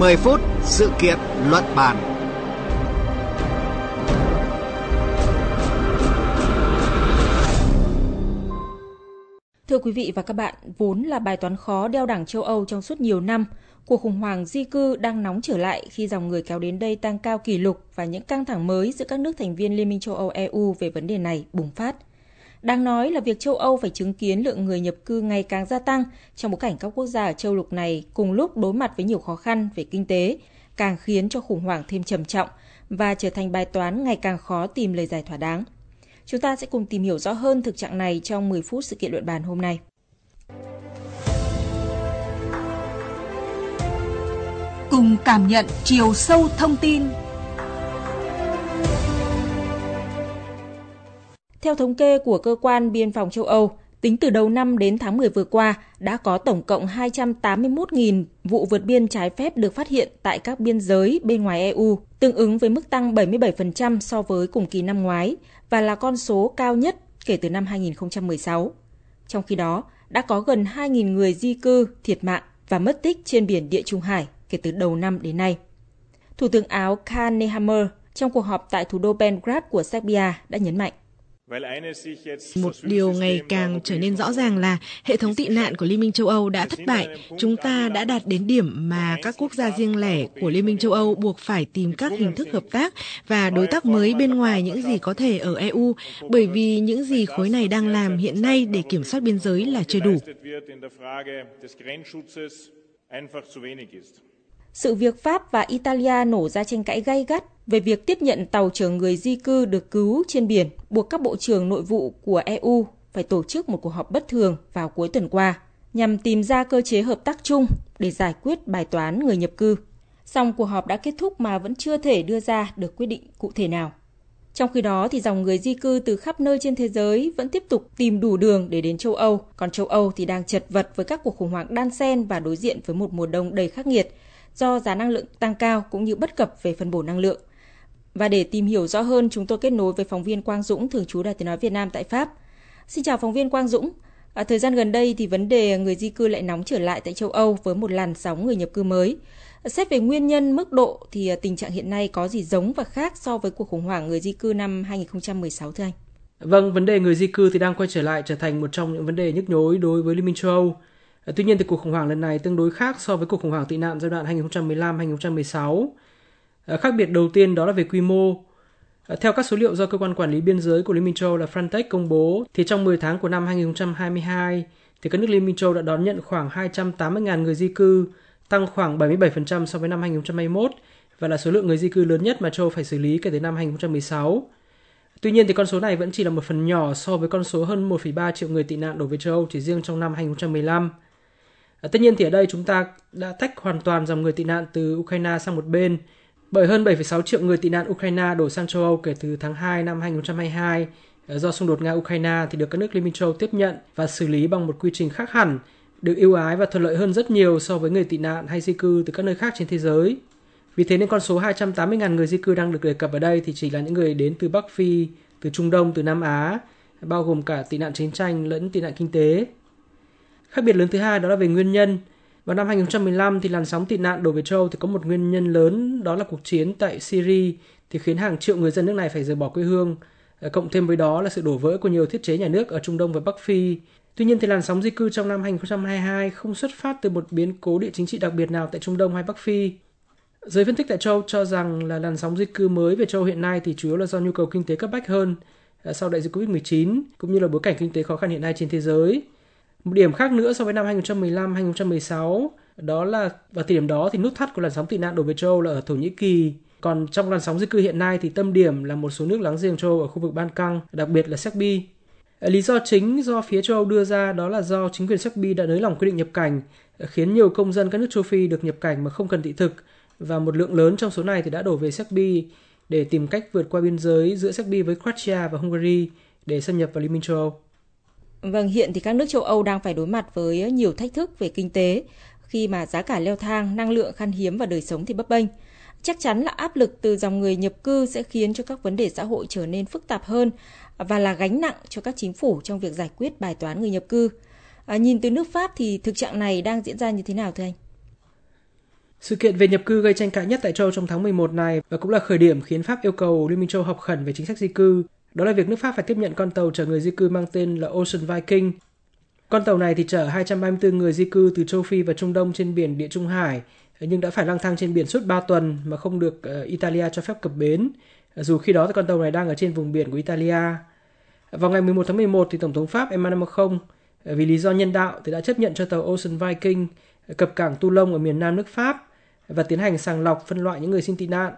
10 phút sự kiện luận bàn. Thưa quý vị và các bạn, vốn là bài toán khó đeo đẳng châu Âu trong suốt nhiều năm, cuộc khủng hoảng di cư đang nóng trở lại khi dòng người kéo đến đây tăng cao kỷ lục và những căng thẳng mới giữa các nước thành viên Liên minh châu Âu EU về vấn đề này bùng phát. Đáng nói là việc châu Âu phải chứng kiến lượng người nhập cư ngày càng gia tăng trong bối cảnh các quốc gia ở châu lục này cùng lúc đối mặt với nhiều khó khăn về kinh tế, càng khiến cho khủng hoảng thêm trầm trọng và trở thành bài toán ngày càng khó tìm lời giải thỏa đáng. Chúng ta sẽ cùng tìm hiểu rõ hơn thực trạng này trong 10 phút sự kiện luận bàn hôm nay. Cùng cảm nhận chiều sâu thông tin. Theo thống kê của Cơ quan Biên phòng châu Âu, tính từ đầu năm đến tháng 10 vừa qua, đã có tổng cộng 281.000 vụ vượt biên trái phép được phát hiện tại các biên giới bên ngoài EU, tương ứng với mức tăng 77% so với cùng kỳ năm ngoái và là con số cao nhất kể từ năm 2016. Trong khi đó, đã có gần 2.000 người di cư thiệt mạng và mất tích trên biển Địa Trung Hải kể từ đầu năm đến nay. Thủ tướng Áo Karl Nehammer trong cuộc họp tại thủ đô Belgrade của Serbia đã nhấn mạnh. Một điều ngày càng trở nên rõ ràng là hệ thống tị nạn của Liên minh châu Âu đã thất bại. Chúng ta đã đạt đến điểm mà các quốc gia riêng lẻ của Liên minh châu Âu buộc phải tìm các hình thức hợp tác và đối tác mới bên ngoài những gì có thể ở EU, bởi vì những gì khối này đang làm hiện nay để kiểm soát biên giới là chưa đủ. Sự việc Pháp và Italia nổ ra tranh cãi gay gắt về việc tiếp nhận tàu chở người di cư được cứu trên biển buộc các bộ trưởng nội vụ của EU phải tổ chức một cuộc họp bất thường vào cuối tuần qua nhằm tìm ra cơ chế hợp tác chung để giải quyết bài toán người nhập cư. Song cuộc họp đã kết thúc mà vẫn chưa thể đưa ra được quyết định cụ thể nào. Trong khi đó, thì dòng người di cư từ khắp nơi trên thế giới vẫn tiếp tục tìm đủ đường để đến châu Âu, còn châu Âu thì đang chật vật với các cuộc khủng hoảng đan xen và đối diện với một mùa đông đầy khắc nghiệt do giá năng lượng tăng cao cũng như bất cập về phân bổ năng lượng. Và để tìm hiểu rõ hơn, chúng tôi kết nối với phóng viên Quang Dũng, thường trú Đài Tiếng nói Việt Nam tại Pháp. Xin chào phóng viên Quang Dũng. Thời gian gần đây thì vấn đề người di cư lại nóng trở lại tại châu Âu với một làn sóng người nhập cư mới. Xét về nguyên nhân, mức độ thì tình trạng hiện nay có gì giống và khác so với cuộc khủng hoảng người di cư năm 2016 thưa anh? Vâng, vấn đề người di cư thì đang quay trở lại trở thành một trong những vấn đề nhức nhối đối với Liên minh châu Âu. Tuy nhiên thì cuộc khủng hoảng lần này tương đối khác so với cuộc khủng hoảng tị nạn giai đoạn 2015-2016. Khác biệt đầu tiên đó là về quy mô. Theo các số liệu do cơ quan quản lý biên giới của Liên minh châu Âu là Frontex công bố thì trong 10 tháng của năm 2022 thì các nước Liên minh châu Âu đã đón nhận khoảng 280.000 người di cư, tăng khoảng 77% so với năm 2021 và là số lượng người di cư lớn nhất mà châu Âu phải xử lý kể từ năm 2016. Tuy nhiên thì con số này vẫn chỉ là một phần nhỏ so với con số hơn 1,3 triệu người tị nạn đổ về châu Âu chỉ riêng trong năm 2015. Tất nhiên thì ở đây chúng ta đã tách hoàn toàn dòng người tị nạn từ Ukraine sang một bên, bởi hơn 7,6 triệu người tị nạn Ukraine đổ sang châu Âu kể từ tháng 2 năm 2022 do xung đột Nga-Ukraine thì được các nước Liên minh châu Âu tiếp nhận và xử lý bằng một quy trình khác hẳn, được ưu ái và thuận lợi hơn rất nhiều so với người tị nạn hay di cư từ các nơi khác trên thế giới. Vì thế nên con số 280.000 người di cư đang được đề cập ở đây thì chỉ là những người đến từ Bắc Phi, từ Trung Đông, từ Nam Á, bao gồm cả tị nạn chiến tranh lẫn tị nạn kinh tế. Khác biệt lớn thứ hai đó là về nguyên nhân. Vào năm 2015 thì làn sóng tị nạn đổ về châu Âu thì có một nguyên nhân lớn đó là cuộc chiến tại Syria thì khiến hàng triệu người dân nước này phải rời bỏ quê hương, cộng thêm với đó là sự đổ vỡ của nhiều thiết chế nhà nước ở Trung Đông và Bắc Phi. Tuy nhiên thì làn sóng di cư trong năm 2022 không xuất phát từ một biến cố địa chính trị đặc biệt nào tại Trung Đông hay Bắc Phi. Giới phân tích tại châu Âu cho rằng là làn sóng di cư mới về châu Âu hiện nay thì chủ yếu là do nhu cầu kinh tế cấp bách hơn sau đại dịch Covid-19 cũng như là bối cảnh kinh tế khó khăn hiện nay trên thế giới. Một điểm khác nữa so với năm 2015-2016 đó là vào thời điểm đó thì nút thắt của làn sóng tị nạn đổ về châu Âu là ở Thổ Nhĩ Kỳ. Còn trong làn sóng di cư hiện nay thì tâm điểm là một số nước láng giềng châu Âu ở khu vực Ban Căng, đặc biệt là Serbia. Lý do chính do phía châu Âu đưa ra đó là do chính quyền Serbia đã nới lỏng quy định nhập cảnh, khiến nhiều công dân các nước châu Phi được nhập cảnh mà không cần thị thực và một lượng lớn trong số này thì đã đổ về Serbia để tìm cách vượt qua biên giới giữa Serbia với Croatia và Hungary để xâm nhập vào Liên minh châu Âu. Vâng, hiện thì các nước châu Âu đang phải đối mặt với nhiều thách thức về kinh tế khi mà giá cả leo thang, năng lượng khan hiếm và đời sống thì bấp bênh. Chắc chắn là áp lực từ dòng người nhập cư sẽ khiến cho các vấn đề xã hội trở nên phức tạp hơn và là gánh nặng cho các chính phủ trong việc giải quyết bài toán người nhập cư. Nhìn từ nước Pháp thì thực trạng này đang diễn ra như thế nào thưa anh? Sự kiện về nhập cư gây tranh cãi nhất tại châu trong tháng 11 này và cũng là khởi điểm khiến Pháp yêu cầu Liên minh châu họp khẩn về chính sách di cư. Đó là việc nước Pháp phải tiếp nhận con tàu chở người di cư mang tên là Ocean Viking. Con tàu này thì chở 234 người di cư từ châu Phi và Trung Đông trên biển Địa Trung Hải, nhưng đã phải lang thang trên biển suốt 3 tuần mà không được Italia cho phép cập bến, dù khi đó con tàu này đang ở trên vùng biển của Italia. Vào ngày 11 tháng 11, thì Tổng thống Pháp Emmanuel Macron vì lý do nhân đạo thì đã chấp nhận cho tàu Ocean Viking cập cảng Toulon ở miền nam nước Pháp và tiến hành sàng lọc phân loại những người xin tị nạn.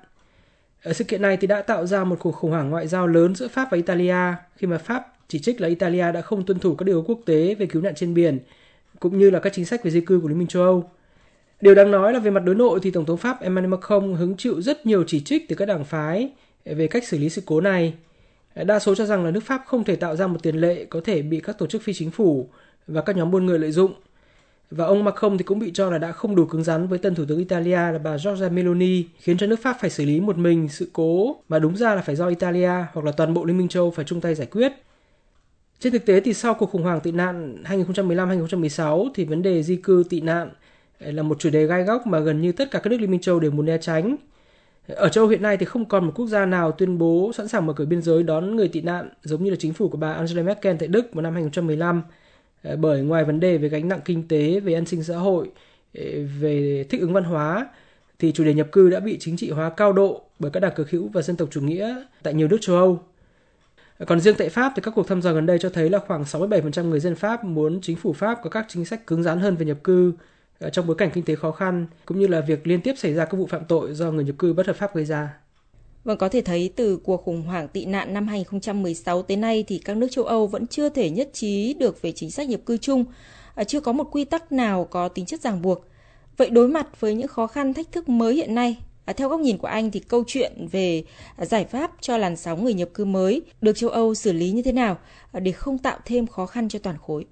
Sự kiện này thì đã tạo ra một cuộc khủng hoảng ngoại giao lớn giữa Pháp và Italia khi mà Pháp chỉ trích là Italia đã không tuân thủ các điều ước quốc tế về cứu nạn trên biển cũng như là các chính sách về di cư của Liên minh châu Âu. Điều đáng nói là về mặt đối nội thì Tổng thống Pháp Emmanuel Macron hứng chịu rất nhiều chỉ trích từ các đảng phái về cách xử lý sự cố này. Đa số cho rằng là nước Pháp không thể tạo ra một tiền lệ có thể bị các tổ chức phi chính phủ và các nhóm buôn người lợi dụng. Và ông Macron thì cũng bị cho là đã không đủ cứng rắn với tân thủ tướng Italia là bà Giorgia Meloni, khiến cho nước Pháp phải xử lý một mình sự cố mà đúng ra là phải do Italia hoặc là toàn bộ Liên minh châu Âu phải chung tay giải quyết. Trên thực tế thì sau cuộc khủng hoảng tị nạn 2015-2016 thì vấn đề di cư tị nạn là một chủ đề gai góc mà gần như tất cả các nước Liên minh châu Âu đều muốn né tránh. Ở châu Âu hiện nay thì không còn một quốc gia nào tuyên bố sẵn sàng mở cửa biên giới đón người tị nạn giống như là chính phủ của bà Angela Merkel tại Đức vào năm 2015. Bởi ngoài vấn đề về gánh nặng kinh tế, về an sinh xã hội, về thích ứng văn hóa, thì chủ đề nhập cư đã bị chính trị hóa cao độ bởi các đảng cực hữu và dân tộc chủ nghĩa tại nhiều nước châu Âu. Còn riêng tại Pháp thì các cuộc thăm dò gần đây cho thấy là khoảng 67% người dân Pháp muốn chính phủ Pháp có các chính sách cứng rắn hơn về nhập cư trong bối cảnh kinh tế khó khăn, cũng như là việc liên tiếp xảy ra các vụ phạm tội do người nhập cư bất hợp pháp gây ra. Vâng, có thể thấy từ cuộc khủng hoảng tị nạn năm 2016 tới nay thì các nước châu Âu vẫn chưa thể nhất trí được về chính sách nhập cư chung, chưa có một quy tắc nào có tính chất ràng buộc. Vậy đối mặt với những khó khăn thách thức mới hiện nay, theo góc nhìn của anh thì câu chuyện về giải pháp cho làn sóng người nhập cư mới được châu Âu xử lý như thế nào để không tạo thêm khó khăn cho toàn khối?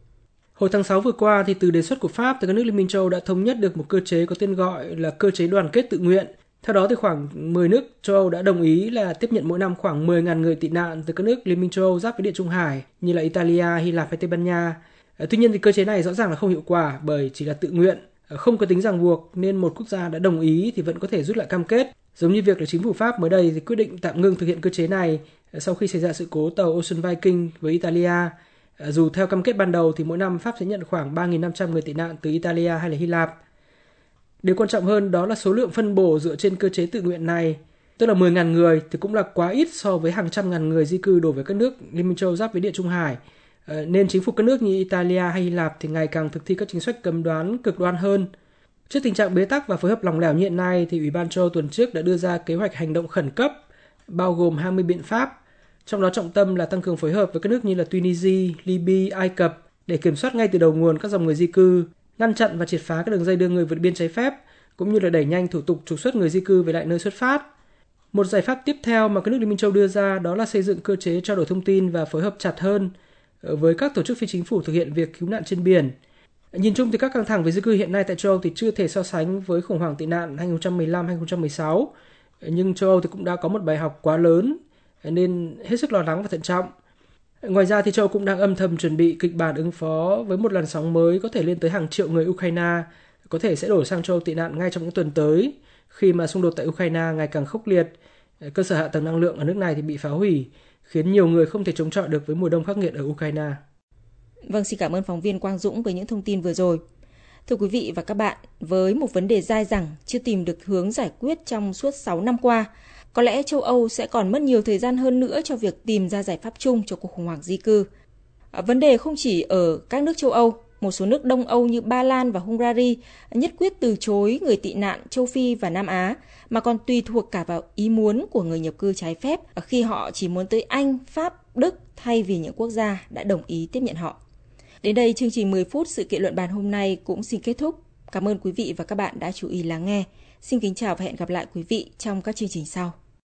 Hồi tháng 6 vừa qua thì từ đề xuất của Pháp thì các nước Liên minh châu Âu đã thống nhất được một cơ chế có tên gọi là cơ chế đoàn kết tự nguyện. Theo đó thì khoảng 10 nước châu Âu đã đồng ý là tiếp nhận mỗi năm khoảng 10.000 người tị nạn từ các nước Liên minh châu Âu giáp với Địa Trung Hải như là Italia, Hy Lạp hay Tây Ban Nha. Tuy nhiên thì cơ chế này rõ ràng là không hiệu quả bởi chỉ là tự nguyện, không có tính ràng buộc nên một quốc gia đã đồng ý thì vẫn có thể rút lại cam kết. Giống như việc là chính phủ Pháp mới đây thì quyết định tạm ngừng thực hiện cơ chế này sau khi xảy ra sự cố tàu Ocean Viking với Italia. Dù theo cam kết ban đầu thì mỗi năm Pháp sẽ nhận khoảng 3.500 người tị nạn từ Italia hay là Hy Lạp. Điều quan trọng hơn đó là số lượng phân bổ dựa trên cơ chế tự nguyện này, tức là 10.000 người thì cũng là quá ít so với hàng trăm ngàn người di cư đổ về các nước Liên minh châu Âu giáp với Địa Trung Hải. Nên chính phủ các nước như Italia hay Hy Lạp thì ngày càng thực thi các chính sách cấm đoán cực đoan hơn. Trước tình trạng bế tắc và phối hợp lòng lẻo như hiện nay thì Ủy ban châu Âu tuần trước đã đưa ra kế hoạch hành động khẩn cấp bao gồm 20 biện pháp, trong đó trọng tâm là tăng cường phối hợp với các nước như là Tunisia, Libya, Ai Cập để kiểm soát ngay từ đầu nguồn các dòng người di cư, ngăn chặn và triệt phá các đường dây đưa người vượt biên trái phép, cũng như là đẩy nhanh thủ tục trục xuất người di cư về lại nơi xuất phát. Một giải pháp tiếp theo mà các nước Liên minh châu đưa ra đó là xây dựng cơ chế trao đổi thông tin và phối hợp chặt hơn với các tổ chức phi chính phủ thực hiện việc cứu nạn trên biển. Nhìn chung thì các căng thẳng về di cư hiện nay tại châu Âu thì chưa thể so sánh với khủng hoảng tị nạn 2015-2016, nhưng châu Âu thì cũng đã có một bài học quá lớn nên hết sức lo lắng và thận trọng. Ngoài ra thì châu Âu cũng đang âm thầm chuẩn bị kịch bản ứng phó với một làn sóng mới có thể lên tới hàng triệu người Ukraine có thể sẽ đổ sang châu Âu tị nạn ngay trong những tuần tới khi mà xung đột tại Ukraine ngày càng khốc liệt, cơ sở hạ tầng năng lượng ở nước này thì bị phá hủy, khiến nhiều người không thể chống chọi được với mùa đông khắc nghiệt ở Ukraine. Vâng, xin cảm ơn phóng viên Quang Dũng với những thông tin vừa rồi. Thưa quý vị và các bạn, với một vấn đề dai dẳng chưa tìm được hướng giải quyết trong suốt 6 năm qua, có lẽ châu Âu sẽ còn mất nhiều thời gian hơn nữa cho việc tìm ra giải pháp chung cho cuộc khủng hoảng di cư. Vấn đề không chỉ ở các nước châu Âu, một số nước Đông Âu như Ba Lan và Hungary nhất quyết từ chối người tị nạn châu Phi và Nam Á, mà còn tùy thuộc cả vào ý muốn của người nhập cư trái phép khi họ chỉ muốn tới Anh, Pháp, Đức thay vì những quốc gia đã đồng ý tiếp nhận họ. Đến đây, chương trình 10 phút sự kiện luận bàn hôm nay cũng xin kết thúc. Cảm ơn quý vị và các bạn đã chú ý lắng nghe. Xin kính chào và hẹn gặp lại quý vị trong các chương trình sau.